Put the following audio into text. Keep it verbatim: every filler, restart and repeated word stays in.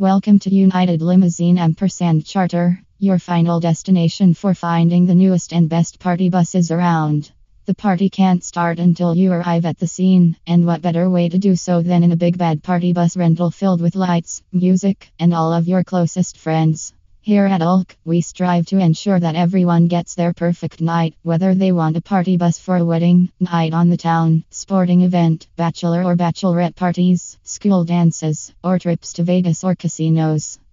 Welcome to United Limousine Ampersand Charter, your final destination for finding the newest and best party buses around. The party can't start until you arrive at the scene, and what better way to do so than in a big bad party bus rental filled with lights, music, and all of your closest friends. Here at Ulk, we strive to ensure that everyone gets their perfect night, whether they want a party bus for a wedding, night on the town, sporting event, bachelor or bachelorette parties, school dances, or trips to Vegas or casinos.